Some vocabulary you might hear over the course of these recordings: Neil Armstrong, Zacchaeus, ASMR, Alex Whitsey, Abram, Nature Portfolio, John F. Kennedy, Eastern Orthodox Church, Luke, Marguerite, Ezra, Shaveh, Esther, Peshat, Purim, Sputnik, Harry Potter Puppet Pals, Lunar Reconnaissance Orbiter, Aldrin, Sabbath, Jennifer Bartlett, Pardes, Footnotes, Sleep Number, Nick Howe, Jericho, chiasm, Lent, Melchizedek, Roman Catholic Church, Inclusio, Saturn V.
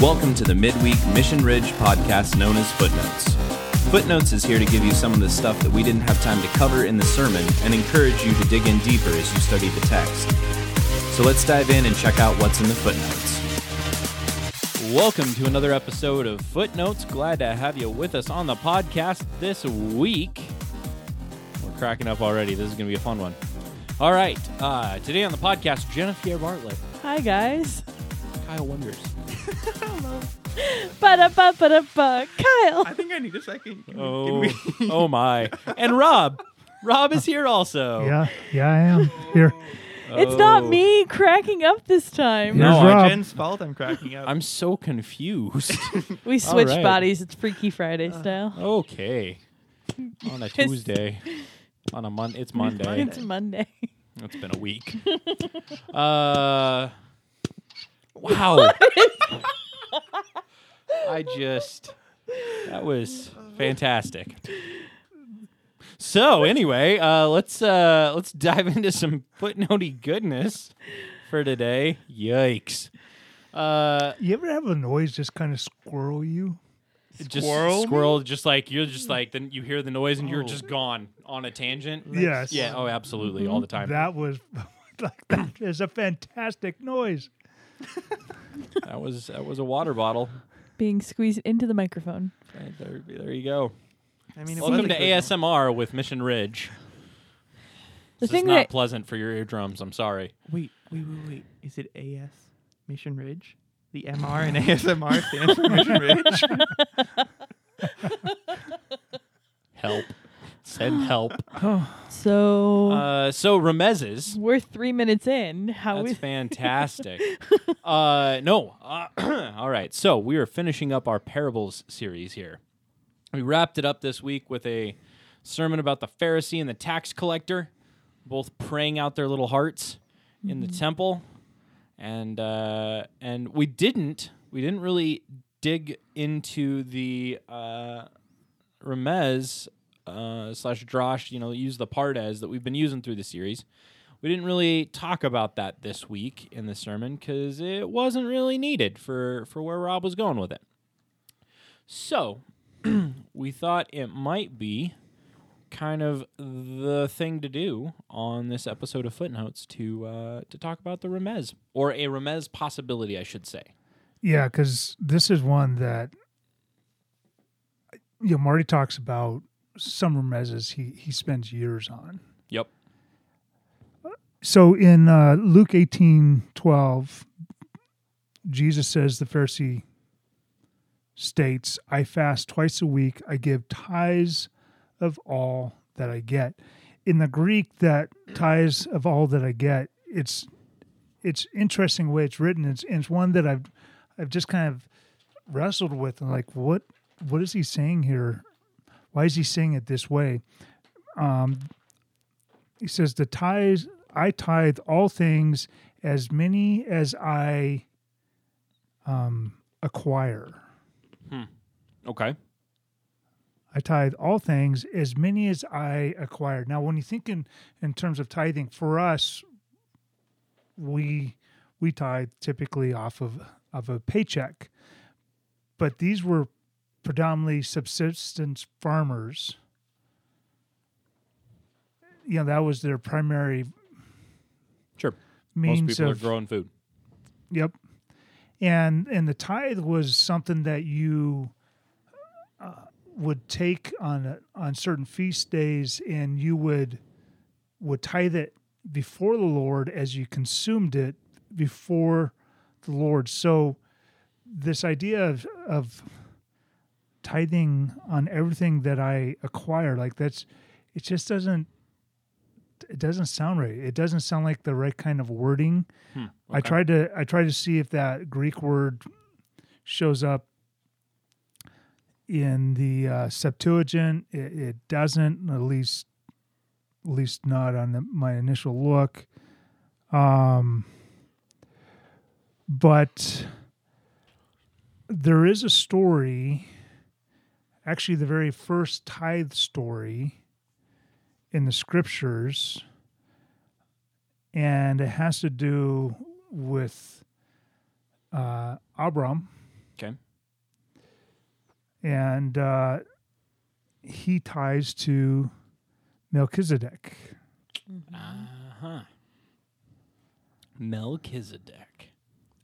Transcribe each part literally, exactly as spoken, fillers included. Welcome to the midweek Mission Ridge podcast known as Footnotes. Footnotes is here to give you some of the stuff that we didn't have time to cover in the sermon and encourage you to dig in deeper as you study the text. So let's dive in and check out what's in the footnotes. Welcome to another episode of Footnotes. Glad to have you with us on the podcast this week. We're cracking up already. This is going to be a fun one. All right. Uh, today on the podcast, Jennifer Bartlett. Hi, guys. Kyle Wonders. Hello. Ba-da-ba-ba-da-ba. Kyle. I think I need a second. Can oh, we, can we... oh, my. And Rob. Rob is here also. Yeah. Yeah, I am here. It's oh. not me cracking up this time. No, no Jen's fault I'm cracking up. I'm so confused. We switched right. bodies. It's Freaky Friday style. Uh, okay. On a Tuesday. On a Monday. It's Monday. It's Monday. It's been a week. uh, wow. I just... That was fantastic. So anyway, uh, let's uh, let's dive into some footnotey goodness for today. Yikes! Uh, you ever have a noise just kind of squirrel you? Just squirrel, squirrel, just like you're just like then you hear the noise and oh. you're just gone on a tangent. Yes. Yeah. Oh, absolutely, all the time. That was like that is a fantastic noise. that was that was a water bottle being squeezed into the microphone. Right, there, there you go. I mean, welcome to A S M R one. With Mission Ridge. The this thing is not that... pleasant for your eardrums. I'm sorry. Wait, wait, wait, wait. Is it A S Mission Ridge? The M R and A S M R stands for Mission Ridge. Help. Send help. So, uh, so Remez's. We're three minutes in. How that's fantastic. uh, no. Uh, all right. So we are finishing up our parables series here. We wrapped it up this week with a sermon about the Pharisee and the tax collector, both praying out their little hearts mm-hmm. in the temple, and uh, and we didn't we didn't really dig into the uh, Remez uh, slash Drosh, you know, use the pardes that we've been using through the series. We didn't really talk about that this week in the sermon because it wasn't really needed for for where Rob was going with it. So. We thought it might be kind of the thing to do on this episode of Footnotes to uh, to talk about the Remez, or a Remez possibility, I should say. Yeah, because this is one that, you know, Marty talks about some Remezes he, he spends years on. Yep. So in uh, Luke eighteen twelve, Jesus says the Pharisee... states, I fast twice a week, I give tithes of all that I get. In the Greek, that tithes of all that I get, it's it's interesting the way it's written. It's it's one that I've I've just kind of wrestled with and like what what is he saying here? Why is he saying it this way? Um, he says the tithes I tithe all things as many as I um, acquire. Hmm. Okay. I tithe all things, as many as I acquire. Now, when you think in, in terms of tithing, for us, we we tithe typically off of, of a paycheck. But these were predominantly subsistence farmers. You know, that was their primary sure. means. Most people of, are growing food. Yep. And and the tithe was something that you uh, would take on a, on certain feast days, and you would would tithe it before the Lord as you consumed it before the Lord. So this idea of of tithing on everything that I acquire, like that's it just doesn't. It doesn't sound right. It doesn't sound like the right kind of wording. Hmm, okay. I tried to I tried to see if that Greek word shows up in the uh, Septuagint. It, it doesn't, at least at least not on the, my initial look. Um, but there is a story, actually the very first tithe story, in the scriptures, and it has to do with uh, Abram Okay. And uh, he ties to Melchizedek. Uh-huh. Melchizedek.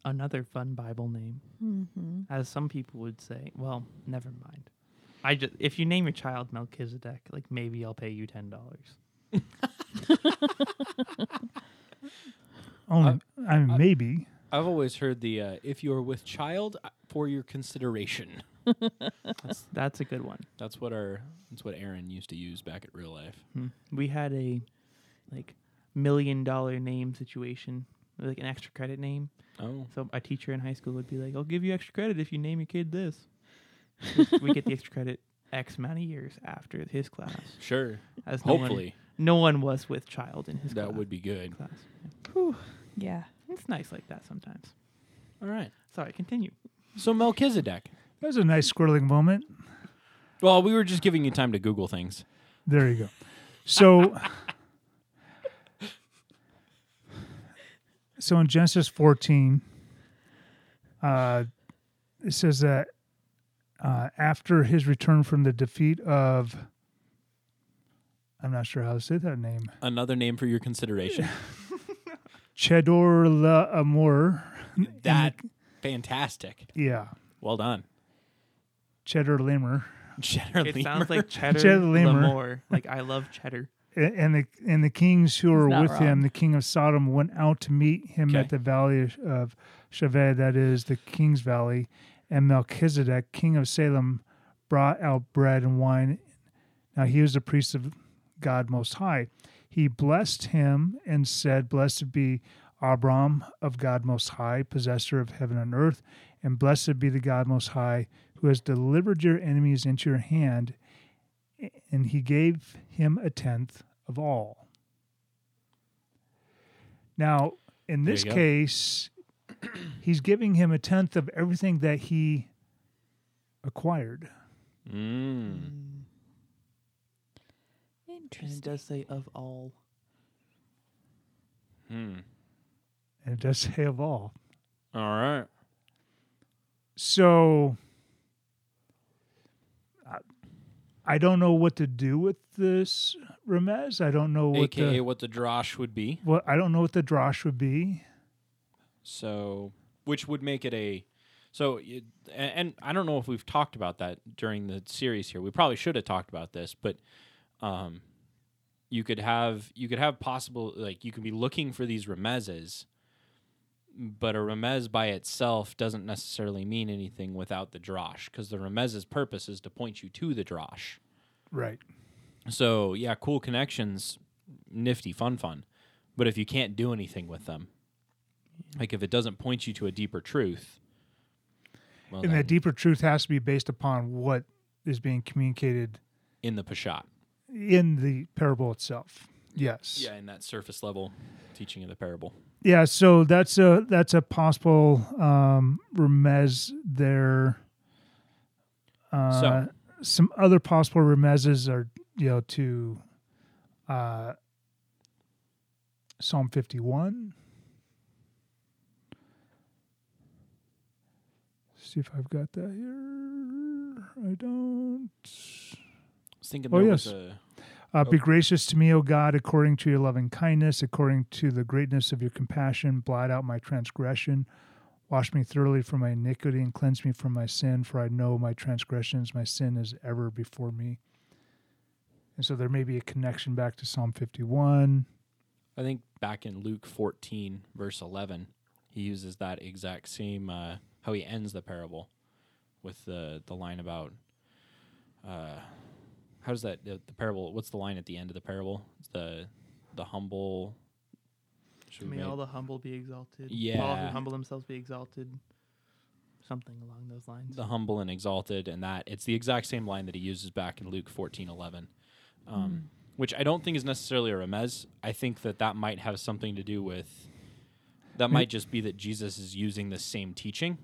Another fun Bible name. Mm-hmm. As some people would say. Well, never mind. I just, if you name your child Melchizedek, like maybe I'll pay you ten dollars. Only, uh, I mean, I've, maybe. I've always heard the, uh, if you're with child, for your consideration. that's, that's a good one. That's what our, that's what Aaron used to use back at Real Life. Hmm. We had a, like, million dollar name situation, like an extra credit name. Oh. So a teacher in high school would be like, I'll give you extra credit if you name your kid this. We get the extra credit X amount of years after his class. Sure. As no Hopefully. One, no one was with child in his that class. That would be good. Class. Yeah. yeah. It's nice like that sometimes. All right. Sorry, continue. So Melchizedek. That was a nice squirreling moment. Well, we were just giving you time to Google things. There you go. So, so in Genesis fourteen, uh, it says that uh, after his return from the defeat of, I'm not sure how to say that name. Another name for your consideration. Chedorlaomer. That, fantastic. Yeah. Well done. Chedorlaomer. Chedorlaomer. It sounds like Chedorlaomer. Like, I love cheddar. And the and the kings who were with wrong. him, the king of Sodom, went out to meet him okay. at the valley of Shaveh, that is the king's valley. And Melchizedek, king of Salem, brought out bread and wine. Now he was a priest of God Most High. He blessed him and said, "Blessed be Abram of God Most High, possessor of heaven and earth, and blessed be the God Most High, who has delivered your enemies into your hand." And he gave him a tenth of all. Now, in this case, he's giving him a tenth of everything that he acquired. Mm. Interesting. And it does say of all. Hmm. And it does say of all. All right. So, I don't know what to do with this Remez. I don't know what A K A the... what the Drosh would be. Well, I don't know what the Drosh would be. So, which would make it a... So, and I don't know if we've talked about that during the series here. We probably should have talked about this, but um, you could have you could have possible... Like, you could be looking for these Remezes, but a Remez by itself doesn't necessarily mean anything without the Drosh, because the Remez's purpose is to point you to the Drosh. Right. So, yeah, cool connections, nifty, fun, fun. But if you can't do anything with them, like if it doesn't point you to a deeper truth... Well, and then, that deeper truth has to be based upon what is being communicated... In the Peshat. In the parable itself, yes. Yeah, in that surface level teaching of the parable. Yeah, so that's a that's a possible um, Remez there. Uh, so. Some other possible Remezes are, you know, to uh, Psalm fifty-one. Let's see if I've got that here. I don't. I was thinking oh, there yes. was a... Uh, be gracious to me, O God, according to your loving kindness, according to the greatness of your compassion. Blot out my transgression. Wash me thoroughly from my iniquity and cleanse me from my sin, for I know my transgressions, my sin is ever before me. And so there may be a connection back to Psalm fifty-one. I think back in Luke fourteen, verse eleven, he uses that exact same, uh, how he ends the parable with the, the line about... Uh, How does that, the, the parable, what's the line at the end of the parable? It's the the humble. May all the humble be exalted. Yeah. All who humble themselves be exalted. Something along those lines. The humble and exalted, and that. It's the exact same line that he uses back in Luke fourteen eleven, um, mm. which I don't think is necessarily a Remez. I think that that might have something to do with, that might just be that Jesus is using the same teaching.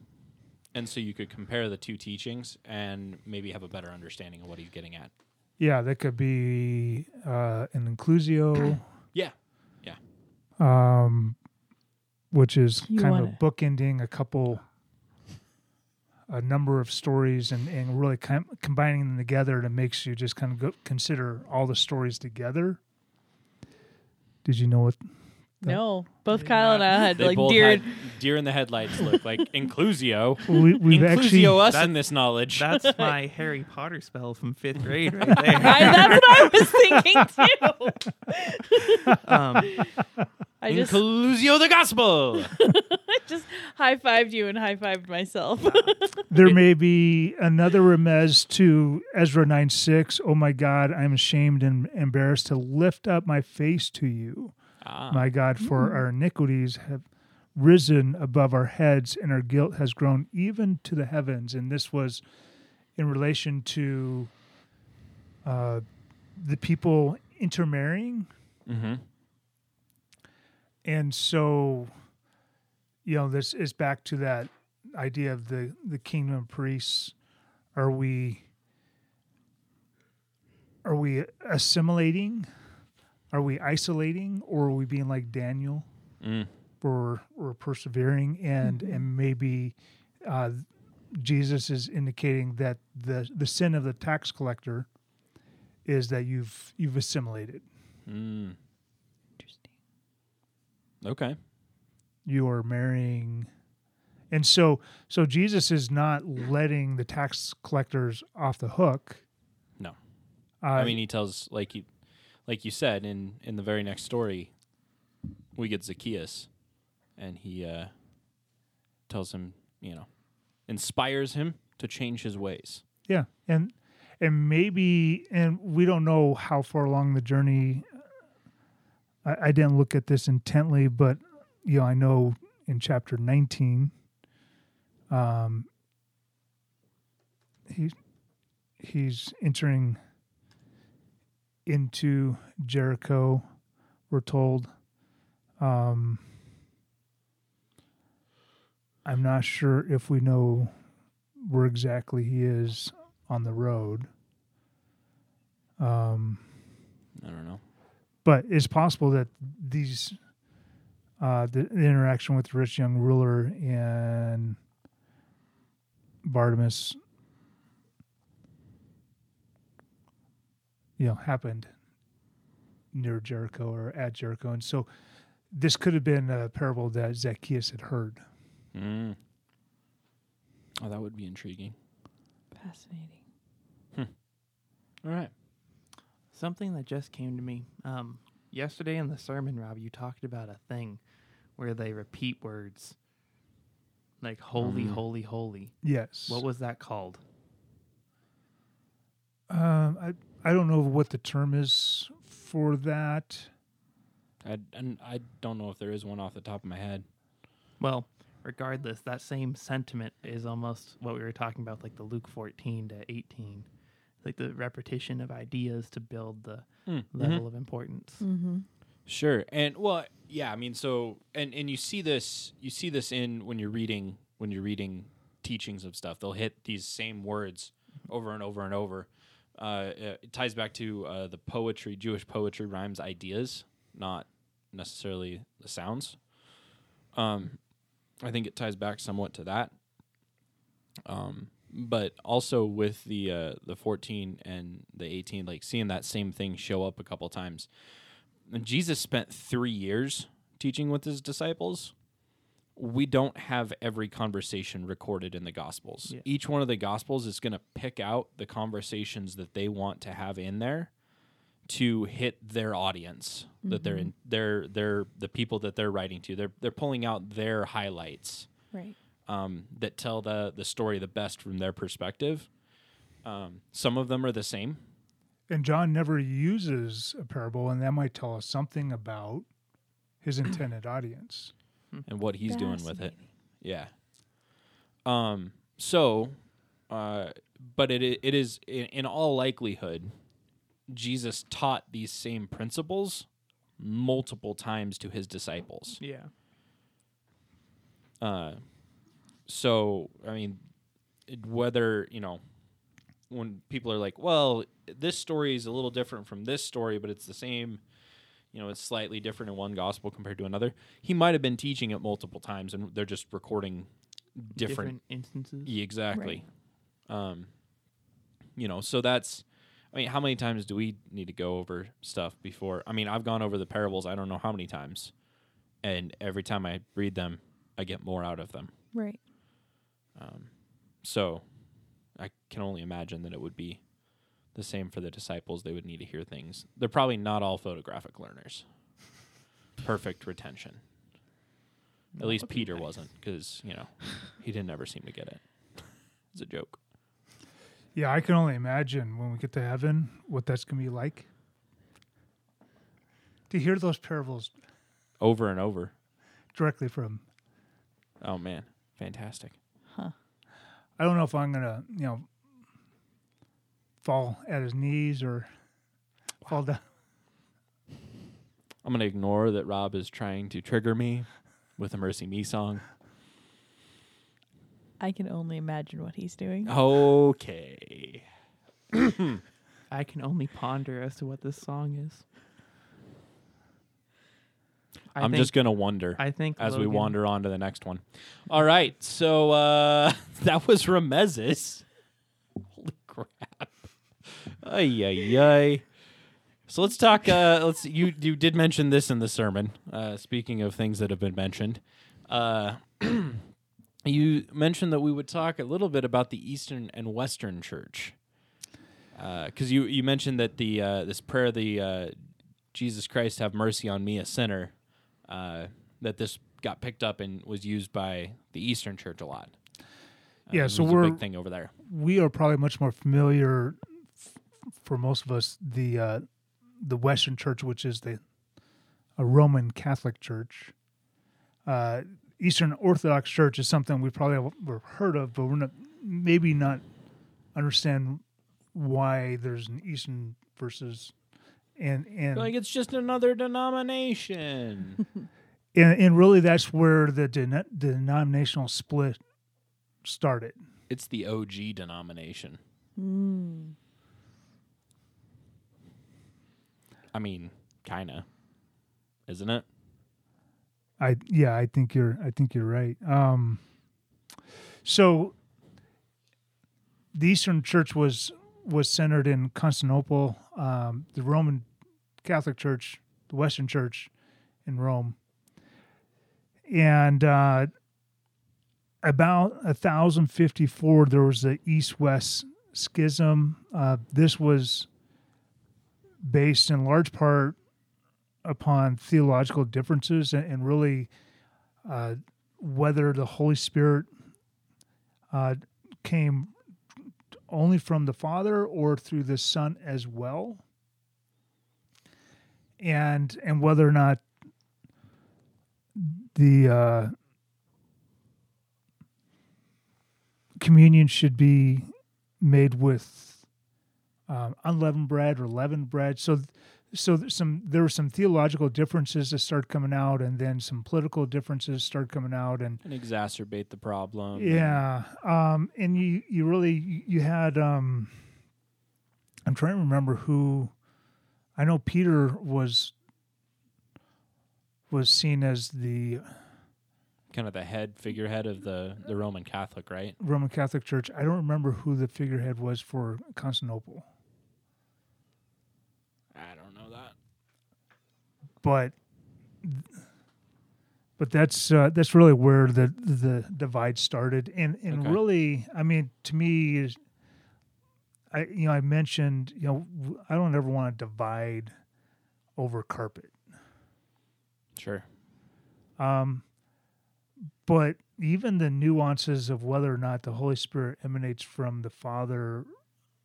And so you could compare the two teachings and maybe have a better understanding of what he's getting at. Yeah, that could be uh, an Inclusio. Yeah, yeah. Um, which is you kind of bookending a couple a number of stories and, and really com- combining them together, and it makes you just kind of go- consider all the stories together. Did you know what? No, both Kyle and I had like deer had deer in the headlights look like Inclusio. We, Inclusio actually, us that, in this knowledge. That's my Harry Potter spell from fifth grade right there. I, that's what I was thinking too. um, I just, Inclusio the gospel. I just high-fived you and high-fived myself. There may be another Remez to Ezra nine six. Oh my God, I'm ashamed and embarrassed to lift up my face to you. Ah. My God, for mm. our iniquities have risen above our heads, and our guilt has grown even to the heavens. And this was in relation to uh, the people intermarrying. Mm-hmm. And so, you know, this is back to that idea of the, the kingdom of priests. Are we, are we assimilating? Are we isolating, or are we being like Daniel, mm. or or persevering? And mm-hmm. and maybe uh, Jesus is indicating that the the sin of the tax collector is that you've you've assimilated. Mm. Interesting. Okay. You are marrying, and so so Jesus is not letting the tax collectors off the hook. No, uh, I mean he tells like he. Like you said, in, in the very next story, we get Zacchaeus, and he uh, tells him, you know, inspires him to change his ways. Yeah, and and maybe, and we don't know how far along the journey. I, I didn't look at this intently, but you know, I know in chapter nineteen, um, he he's entering into Jericho, we're told. Um, I'm not sure if we know where exactly he is on the road. Um, I don't know. But it's possible that these, uh, the, the interaction with the rich young ruler and Bartimaeus, you know, happened near Jericho or at Jericho. And so this could have been a parable that Zacchaeus had heard. Mm. Oh, that would be intriguing. Fascinating. Hmm. All right. Something that just came to me. Um, yesterday in the sermon, Rob, you talked about a thing where they repeat words like holy, mm. holy, holy. Yes. What was that called? Um, I... I don't know what the term is for that. I, and I don't know if there is one off the top of my head. Well, regardless, that same sentiment is almost what we were talking about, like the Luke fourteen to eighteen, like the repetition of ideas to build the mm. level mm-hmm. of importance. Mm-hmm. Sure, and well, yeah, I mean, so and, and you see this, you see this in when you're reading when you're reading teachings of stuff. They'll hit these same words over and over and over. Uh, it ties back to uh, the poetry, Jewish poetry rhymes ideas, not necessarily the sounds. Um, I think it ties back somewhat to that. Um, but also with the uh, the fourteen and the eighteen, like seeing that same thing show up a couple times. And Jesus spent three years teaching with his disciples. We don't have every conversation recorded in the Gospels. Yeah. Each one of the Gospels is going to pick out the conversations that they want to have in there to hit their audience, mm-hmm. that they're in, they're they're the people that they're writing to. They're they're pulling out their highlights, right? Um, that tell the the story the best from their perspective. Um, some of them are the same, and John never uses a parable, and that might tell us something about his intended audience. And what he's doing with it, yeah. Um. So, uh, but it it is in, in all likelihood, Jesus taught these same principles multiple times to his disciples. Yeah. Uh. So I mean, whether you know, when people are like, "Well, this story is a little different from this story, but it's the same." You know, it's slightly different in one gospel compared to another. He might have been teaching it multiple times, and they're just recording different, different instances. Exactly. Right. Um, you know, so that's, I mean, how many times do we need to go over stuff before? I mean, I've gone over the parables I don't know how many times, and every time I read them, I get more out of them. Right. Um, so I can only imagine that it would be the same for the disciples. They would need to hear things. They're probably not all photographic learners. Perfect retention. At least Peter wasn't, because, you know, he didn't ever seem to get it. It's a joke. Yeah, I can only imagine when we get to heaven what that's going to be like. To hear those parables over and over. Directly from. Oh, man. Fantastic. Huh. I don't know if I'm going to, you know, fall at his knees or wow. fall down. I'm going to ignore that Rob is trying to trigger me with a Mercy Me song. I can only imagine what he's doing. Okay. I can only ponder as to what this song is. I I'm just going to wonder I think as Logan. we wander on to the next one. All right. So uh, that was Remez's. Holy crap. Ay, ay, ay. So let's talk. Uh, let's you you did mention this in the sermon. Uh, speaking of things that have been mentioned, uh, you mentioned that we would talk a little bit about the Eastern and Western Church, because uh, you, you mentioned that the uh, this prayer, the uh, Jesus Christ have mercy on me a sinner, uh, that this got picked up and was used by the Eastern Church a lot. Uh, yeah, so we're a big thing over there. We are probably much more familiar f- for most of us the. Uh, The Western Church, which is the a Roman Catholic Church. Uh, Eastern Orthodox Church is something we probably have heard of, but we're not maybe not understand why there's an Eastern versus and and like it's just another denomination. and and really, that's where the den- denominational split started. It's the O G denomination. Mm. I mean, kinda, isn't it? I yeah, I think you're I think you're right. Um, so the Eastern Church was was centered in Constantinople, um, the Roman Catholic Church, the Western Church in Rome, and uh, about one thousand fifty-four there was the East West Schism. Uh, this was based in large part upon theological differences and, and really uh, whether the Holy Spirit uh, came only from the Father or through the Son as well, and and whether or not the uh, communion should be made with Um, unleavened bread or leavened bread. So so some there were some theological differences that started coming out, and then some political differences started coming out. And, and exacerbate the problem. Yeah. Um, and you, you really, you had, um, I'm trying to remember who, I know Peter was was seen as the... Kind of the head, figurehead of the, the Roman Catholic, right? Roman Catholic Church. I don't remember who the figurehead was for Constantinople. I don't know that, but but that's uh, that's really where the the divide started, and and okay. really, I mean, to me, I you know I mentioned you know I don't ever want to divide over carpet. Sure. Um, but even the nuances of whether or not the Holy Spirit emanates from the Father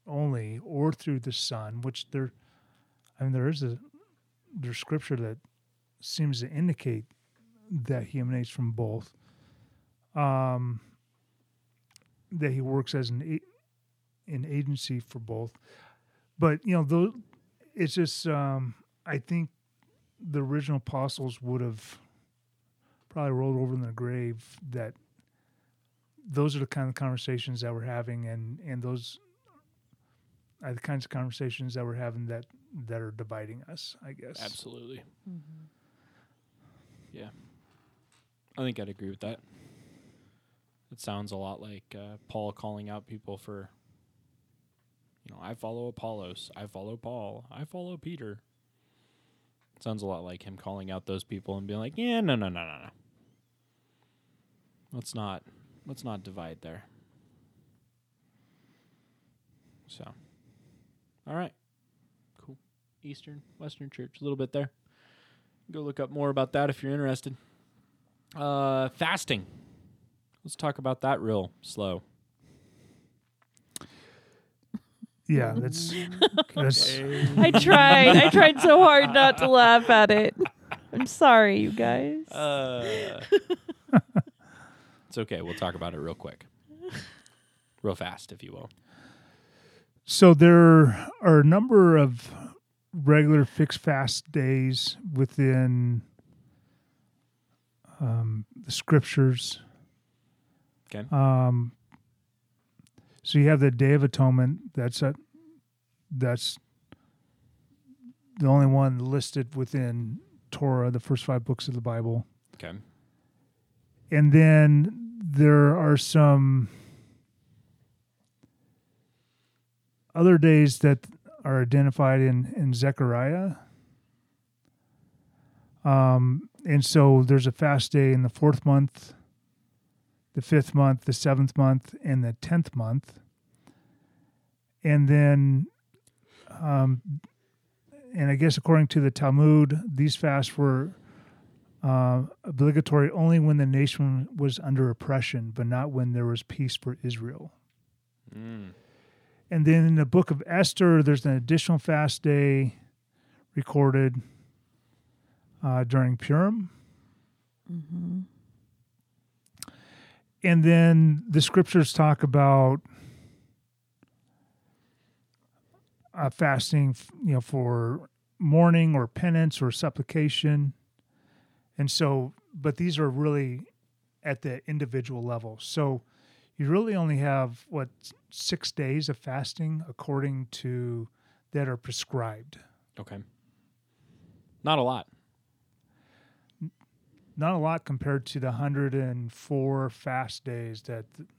only or through the Son, which there. I mean, there is a there's scripture that seems to indicate that he emanates from both. Um, that he works as an an agency for both, but you know, those it's just um, I think the original apostles would have probably rolled over in their grave that those are the kind of conversations that we're having, and and those are the kinds of conversations that we're having that. that are dividing us, I guess. Absolutely. Mm-hmm. Yeah. I think I'd agree with that. It sounds a lot like uh, Paul calling out people for, you know, I follow Apollos, I follow Paul, I follow Peter. It sounds a lot like him calling out those people and being like, yeah, no, no, no, no, no. Let's not, let's not divide there. So, all right, cool. Eastern, Western Church, a little bit there. Go look up more about that if you're interested. Uh, fasting. Let's talk about that real slow. Yeah, that's. that's I tried. I tried so hard not to laugh at it. I'm sorry, you guys. Uh, it's okay. We'll talk about it real quick, real fast, if you will. So there are a number of regular fixed fast days within um, the scriptures. Okay. Um, so you have the Day of Atonement. That's a, that's the only one listed within Torah, the first five books of the Bible. Okay. And then there are some other days that are identified in, in Zechariah. Um, and so there's a fast day in the fourth month, the fifth month, the seventh month, and the tenth month. And then, um, and I guess according to the Talmud, these fasts were uh, obligatory only when the nation was under oppression, but not when there was peace for Israel. Mm. And then in the book of Esther, there's an additional fast day recorded uh, during Purim. Mm-hmm. And then the scriptures talk about uh, fasting, you know, for mourning or penance or supplication. And so, but these are really at the individual level. So you really only have, what, six days of fasting according to that are prescribed. Okay. Not a lot. Not a lot compared to the one hundred four fast days that th-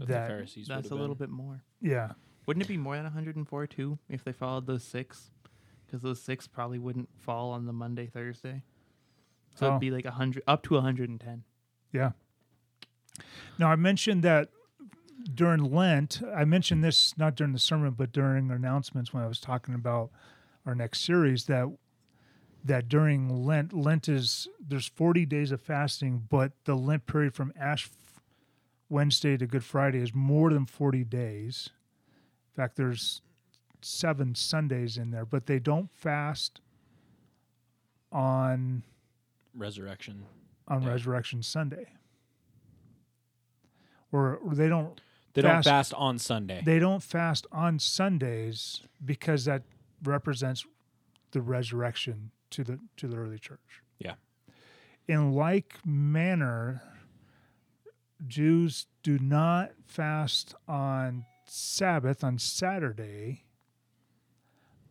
that the Pharisees that's a little bit more. Yeah. Wouldn't it be more than one hundred four too if they followed those six? Because those six probably wouldn't fall on the Monday, Thursday. So oh. it'd be like one hundred up to one hundred ten. Yeah. Now I mentioned that during Lent, I mentioned this not during the sermon, but during announcements when I was talking about our next series that. That during Lent, Lent is, there's forty days of fasting, but the Lent period from Ash Wednesday to Good Friday is more than forty days. In fact, there's seven Sundays in there, but they don't fast on Resurrection on Day. Resurrection Sunday, or, or they don't. They fast, don't fast on Sunday. They don't fast on Sundays because that represents the resurrection. To the to the early church. Yeah. In like manner, Jews do not fast on Sabbath, on Saturday,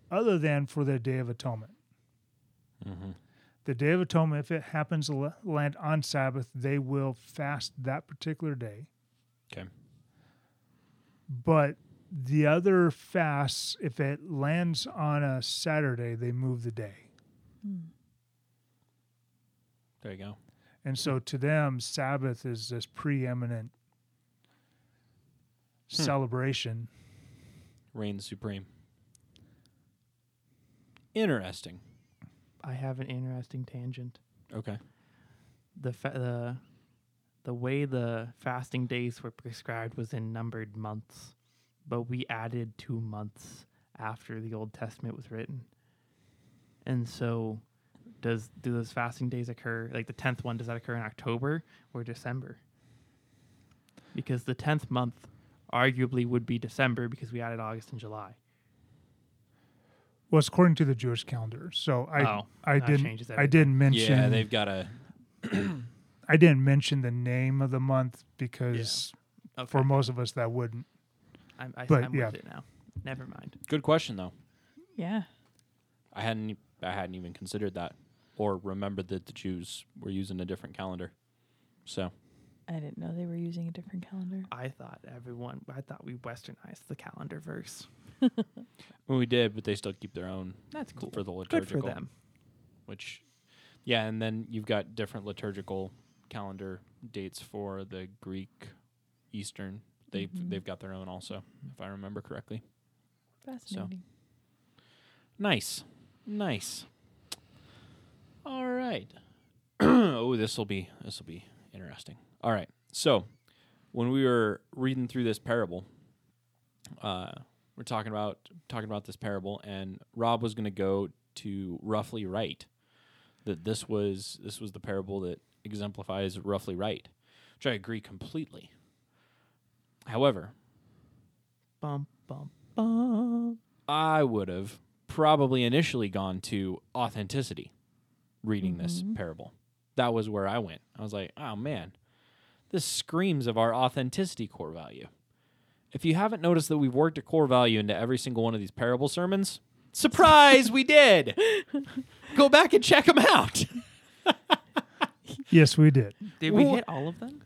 other than for the Day of Atonement. Mm-hmm. The Day of Atonement, if it happens to land on Sabbath, they will fast that particular day. Okay. But the other fasts, if it lands on a Saturday, they move the day. There you go. And so to them, Sabbath is this preeminent hmm. celebration. Reigns supreme. Interesting. I have an interesting tangent. Okay. The fa- the the way the fasting days were prescribed was in numbered months, but we added two months after the Old Testament was written. And so does do those fasting days occur, like the tenth one, does that occur in October or December? Because the tenth month arguably would be December because we added August and July. Well, it's according to the Jewish calendar. So I oh, I didn't I didn't mention Yeah, they've got a I didn't mention the name of the month because yeah. okay. for most of us that wouldn't. I'm I but, I'm yeah. with it now. Never mind. Good question though. Yeah. I hadn't I hadn't even considered that or remembered that the Jews were using a different calendar. So I didn't know they were using a different calendar. I thought everyone, I thought we westernized the calendar verse. Well, we did, but they still keep their own. That's cool. For the liturgical. Good for them. Which, yeah, and then you've got different liturgical calendar dates for the Greek, Eastern. They've, mm-hmm. they've got their own also, if I remember correctly. Fascinating. So. Nice. Nice. All right. Oh, this will be this will be interesting. All right. So, when we were reading through this parable, uh, we're talking about talking about this parable, and Rob was going to go to roughly right. That this was this was the parable that exemplifies roughly right, which I agree completely. However, bum bum bum, I would have probably initially gone to authenticity, reading mm-hmm. this parable. That was where I went. I was like, oh, man, this screams of our authenticity core value. If you haven't noticed that we've worked a core value into every single one of these parable sermons, surprise, we did. Go back and check them out. Yes, we did. Did we well, hit all of them?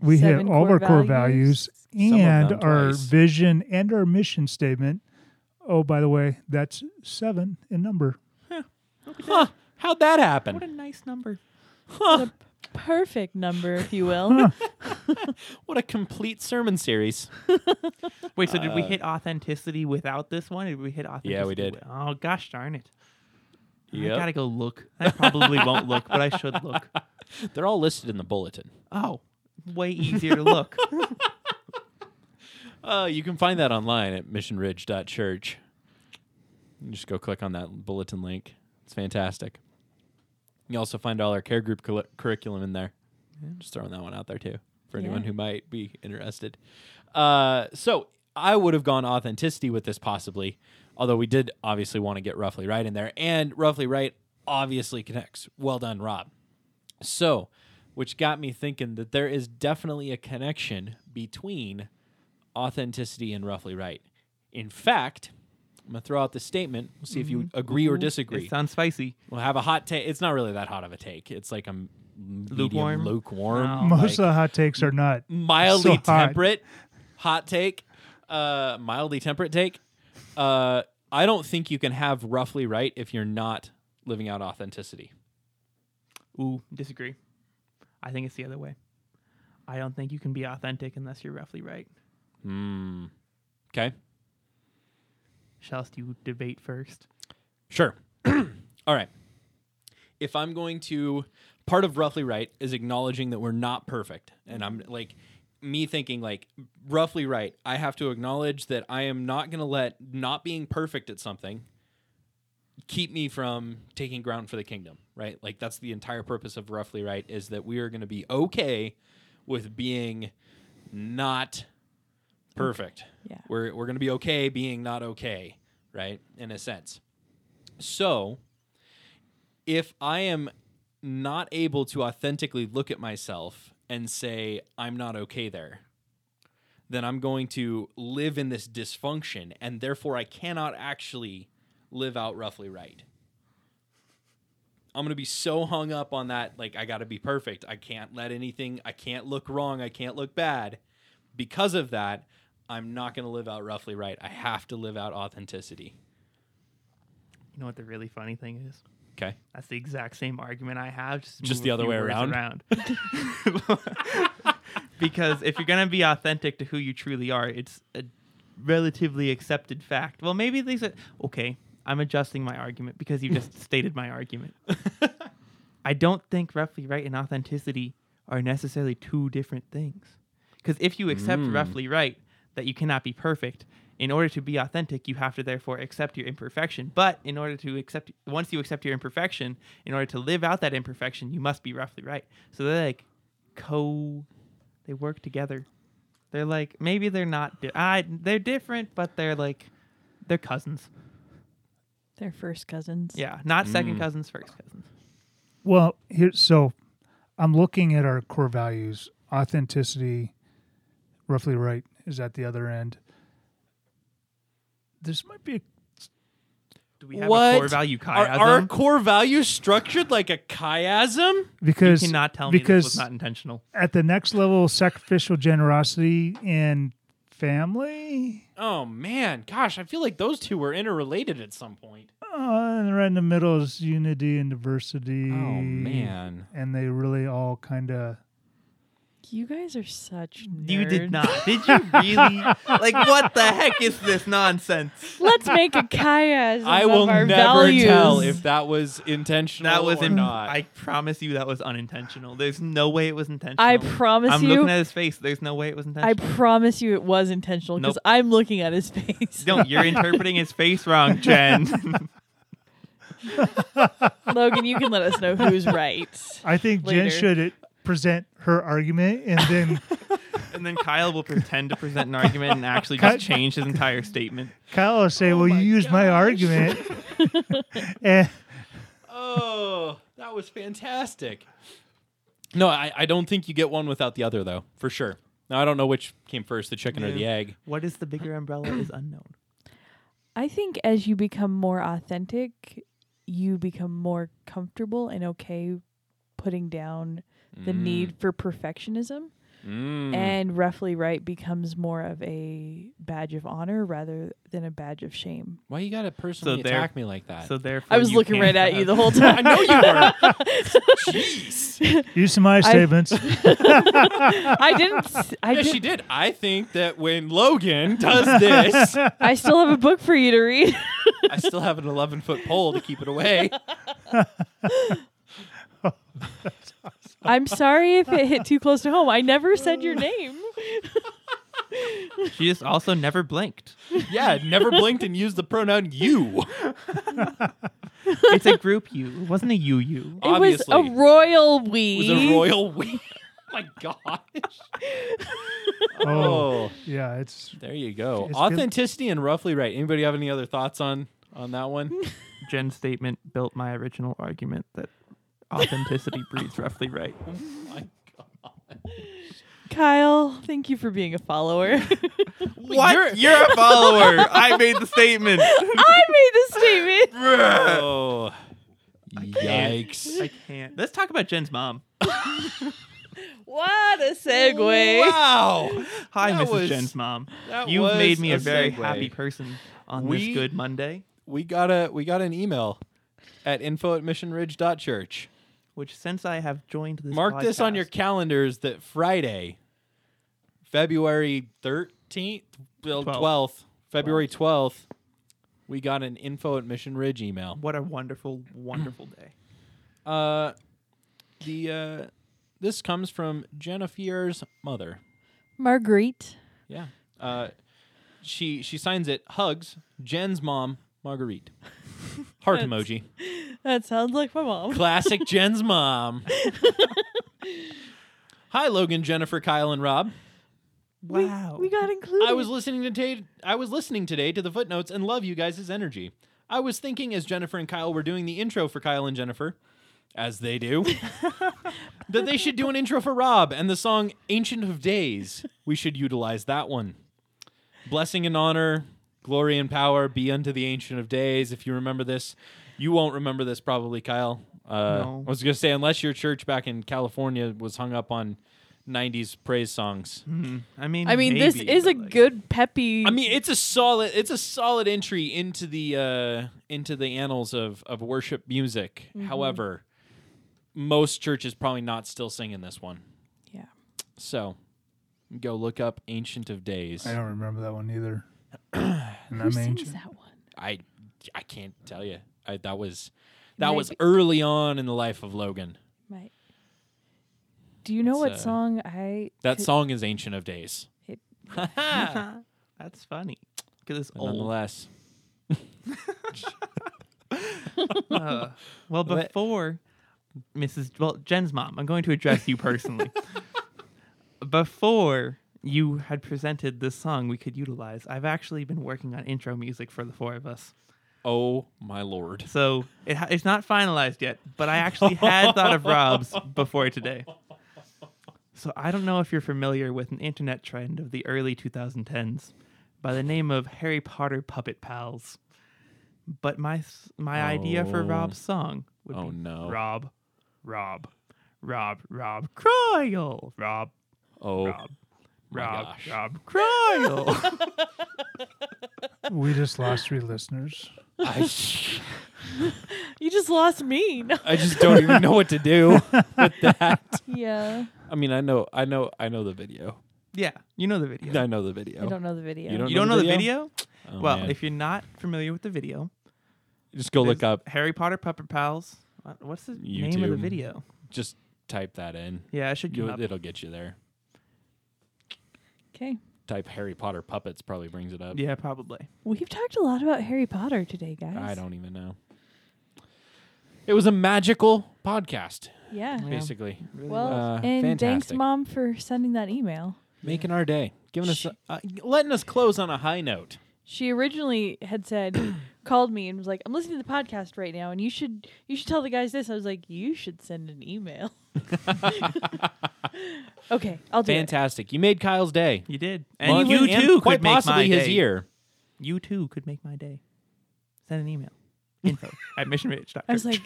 We Seven hit all of our core values and our twice. vision and our mission statement. Oh, by the way, that's seven in number. Huh. huh. How'd that happen? What a nice number. Huh. A perfect number, if you will. What a complete sermon series. Wait, so uh, did we hit authenticity without this one? Or did we hit authenticity? Yeah, we did. With, oh, gosh darn it. Yep. I gotta go look. I probably won't look, but I should look. They're all listed in the bulletin. Oh, way easier to look. uh, you can find that online at mission ridge dot church. Just go click on that bulletin link. It's fantastic. You also find all our care group cu- curriculum in there. I'm just throwing that one out there, too, for yeah. anyone who might be interested. Uh, so I would have gone authenticity with this, possibly, although we did obviously want to get roughly right in there. And roughly right obviously connects. Well done, Rob. So, which got me thinking that there is definitely a connection between authenticity and roughly right. In fact, I'm going to throw out the statement. We'll see mm-hmm. if you agree or disagree. It sounds spicy. We'll have a hot take. It's not really that hot of a take. It's like a lukewarm. lukewarm no. Most like of the hot takes are not mildly so temperate. Hot, hot take. Uh, mildly temperate take. Uh, I don't think you can have roughly right if you're not living out authenticity. Ooh, disagree. I think it's the other way. I don't think you can be authentic unless you're roughly right. Hmm. Okay. Shall you debate first? Sure. All right. If I'm going to, part of roughly right is acknowledging that we're not perfect. And I'm like, me thinking like roughly right, I have to acknowledge that I am not going to let not being perfect at something keep me from taking ground for the kingdom, right? Like that's the entire purpose of roughly right is that we are going to be okay with being not perfect. Yeah. We're we're going to be okay being not okay, right? In a sense. So, if I am not able to authentically look at myself and say I'm not okay there, then I'm going to live in this dysfunction and therefore I cannot actually live out roughly right. I'm going to be so hung up on that like I got to be perfect. I can't let anything, I can't look wrong, I can't look bad. Because of that, I'm not going to live out roughly right. I have to live out authenticity. You know what the really funny thing is? Okay. That's the exact same argument I have. Just, just the other way around? around. Because if you're going to be authentic to who you truly are, it's a relatively accepted fact. Well, maybe they said, okay, I'm adjusting my argument because you just stated my argument. I don't think roughly right and authenticity are necessarily two different things. Because if you accept mm. roughly right, that you cannot be perfect. In order to be authentic, you have to therefore accept your imperfection. But in order to accept, once you accept your imperfection, in order to live out that imperfection, you must be roughly right. So they're like co, they work together. They're like, maybe they're not, di- I, they're different, but they're like, they're cousins. They're first cousins. Yeah, not mm. second cousins, first cousins. Well, here, so I'm looking at our core values, authenticity, roughly right. Is at the other end. This might be a Do we have what? a core value chiasm? Are our core values structured like a chiasm? Because you cannot tell me this was not intentional. At the next level, sacrificial generosity and family. Oh man, gosh, I feel like those two were interrelated at some point. Uh, and right in the middle is unity and diversity. Oh man, and they really all kind of. You guys are such nerds. You did not. Did you really? Like, what the heck is this nonsense? Let's make a chiasm I of will our never values. Tell if that was intentional that was or in, not. I promise you that was unintentional. There's no way it was intentional. I promise I'm you. I'm looking at his face. There's no way it was intentional. I promise you it was intentional because nope. I'm looking at his face. No, you're interpreting his face wrong, Jen. Logan, you can let us know who's right. I think later. Jen should... It- present her argument and then and then Kyle will pretend to present an argument and actually just change his entire statement. Kyle will say, oh well, you gosh. Used my argument. and oh, that was fantastic. No, I, I don't think you get one without the other, though, for sure. Now, I don't know which came first, the chicken yeah. or the egg. What is the bigger umbrella is unknown. I think as you become more authentic, you become more comfortable and okay putting down the mm. need for perfectionism mm. and roughly right becomes more of a badge of honor rather than a badge of shame. Why you gotta personally so attack me like that? So therefore, I was looking right at you the whole time. I know you were. Jeez, use some eye statements. I didn't. I yeah, didn't. She did. I think that when Logan does this, I still have a book for you to read. I still have an eleven-foot pole to keep it away. I'm sorry if it hit too close to home. I never said your name. She just also never blinked. Yeah, never blinked and used the pronoun you. It's a group you. It wasn't a you you. It Obviously. was a royal we. It was a royal we. Oh my gosh. Oh, yeah. It's There you go. Authenticity good. And roughly right. Anybody have any other thoughts on, on that one? Jen's statement built my original argument that authenticity breeds roughly right. Oh my God. Kyle, thank you for being a follower. What? You're, you're a follower. I made the statement. I made the statement. Oh, yikes. I can't. Let's talk about Jen's mom. What a segue. Wow. Hi, that Missus Was, Jen's mom. You've made me a, a very segue. happy person on we, this good Monday. We got a we got an email at info at missionridge.church. Which since I have joined this Mark podcast, this on your calendars that Friday, February thirteenth, twelfth, February twelfth, we got an info at Mission Ridge email. What a wonderful, wonderful day. Uh, the uh, This comes from Jennifer's mother. Marguerite. Yeah. Uh, she, she signs it, hugs, Jen's mom, Marguerite. Heart That's, emoji. That sounds like my mom. Classic Jen's mom. Hi, Logan, Jennifer, Kyle, and Rob. Wow, we, we got included. I was listening to t- I was listening today to the footnotes and love you guys' energy. I was thinking as Jennifer and Kyle were doing the intro for Kyle and Jennifer, as they do, that they should do an intro for Rob and the song "Ancient of Days." We should utilize that one. Blessing and honor. Glory and power be unto the Ancient of Days. If you remember this, you won't remember this probably, Kyle. Uh, no. I was going to say, unless your church back in California was hung up on nineties praise songs. Mm-hmm. I mean, I mean, maybe, this is a like, good peppy. I mean, it's a solid, it's a solid entry into the uh, into the annals of of worship music. Mm-hmm. However, most churches probably not still singing this one. Yeah. So, go look up Ancient of Days. I don't remember that one either. Who sings that one? I, I can't tell you. I, that was that Might was be. early on in the life of Logan. Right. Do you know it's what uh, song I? That could... song is "Ancient of Days." It... That's funny because it's old. Nonetheless. uh, well, before but... Missus Well, Jen's mom, I'm going to address you personally. Before. You had presented this song we could utilize. I've actually been working on intro music for the four of us. Oh, my Lord. So it ha- it's not finalized yet, but I actually had thought of Rob's before today. So I don't know if you're familiar with an internet trend of the early twenty tens by the name of Harry Potter Puppet Pals. but my my oh. idea for Rob's song would oh, be no. Rob, Rob, Rob, Rob, Croyle, Rob, oh, Rob, Rob, gosh. Rob, Croyle. We just lost three listeners. I sh- you just lost me. No. I just don't even know what to do with that. Yeah. I mean, I know, I know, I know the video. Yeah, you know the video. I know the video. I don't know the video. You don't, you know, don't the know the video? video? Oh, well, man. If you're not familiar with the video, just go look up Harry Potter Puppet Pals. What's the YouTube. name of the video? Just type that in. Yeah, I should. Come up. It'll get you there. Okay. Type Harry Potter puppets probably brings it up. Yeah, probably. We've talked a lot about Harry Potter today, guys. I don't even know. It was a magical podcast. Yeah. Basically. Yeah, really well, uh, and fantastic. Thanks, Mom, for sending that email. Making our day. Giving she, us, a, uh, letting us close on a high note. She originally had said, called me and was like, I'm listening to the podcast right now, and you should you should tell the guys this. I was like, you should send an email. Okay, I'll do Fantastic. it. Fantastic. You made Kyle's day. You did. And well, you, you too could quite make possibly my his day. year. You too could make my day. Send an email. Info at mission ridge dot com. I was like,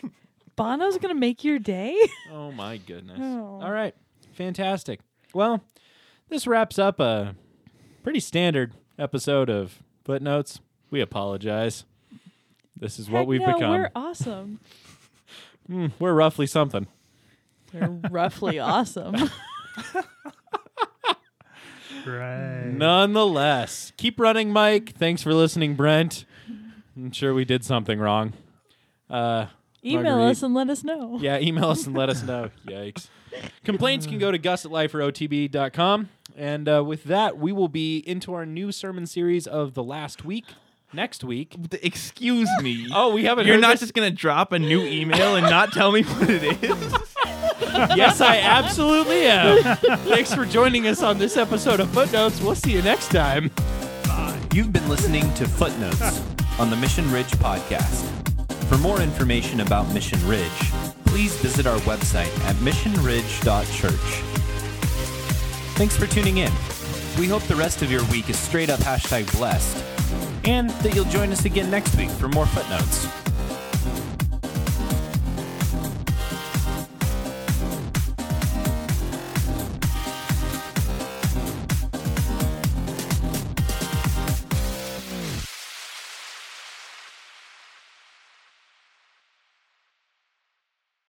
Bono's going to make your day? Oh, my goodness. Oh. All right. Fantastic. Well, this wraps up a pretty standard episode of Footnotes. We apologize. This is Heck what we've no, become. We're awesome. mm, we're roughly something. We're roughly awesome. Right. Nonetheless, keep running, Mike. Thanks for listening, Brent. I'm sure we did something wrong. Uh, email Marguerite. us and let us know. Yeah, email us and let us know. Yikes. Complaints can go to gus at liferotb dot com. And uh, with that, we will be into our new sermon series of the last week. Next week. Excuse me. Oh, we haven't You're heard not this? Just going to drop a new email and not tell me what it is? Yes, I absolutely am. Thanks for joining us on this episode of Footnotes. We'll see you next time. Uh, you've been listening to Footnotes on the Mission Ridge podcast. For more information about Mission Ridge, please visit our website at mission ridge dot church. Thanks for tuning in. We hope the rest of your week is straight up hashtag blessed, and that you'll join us again next week for more Footnotes.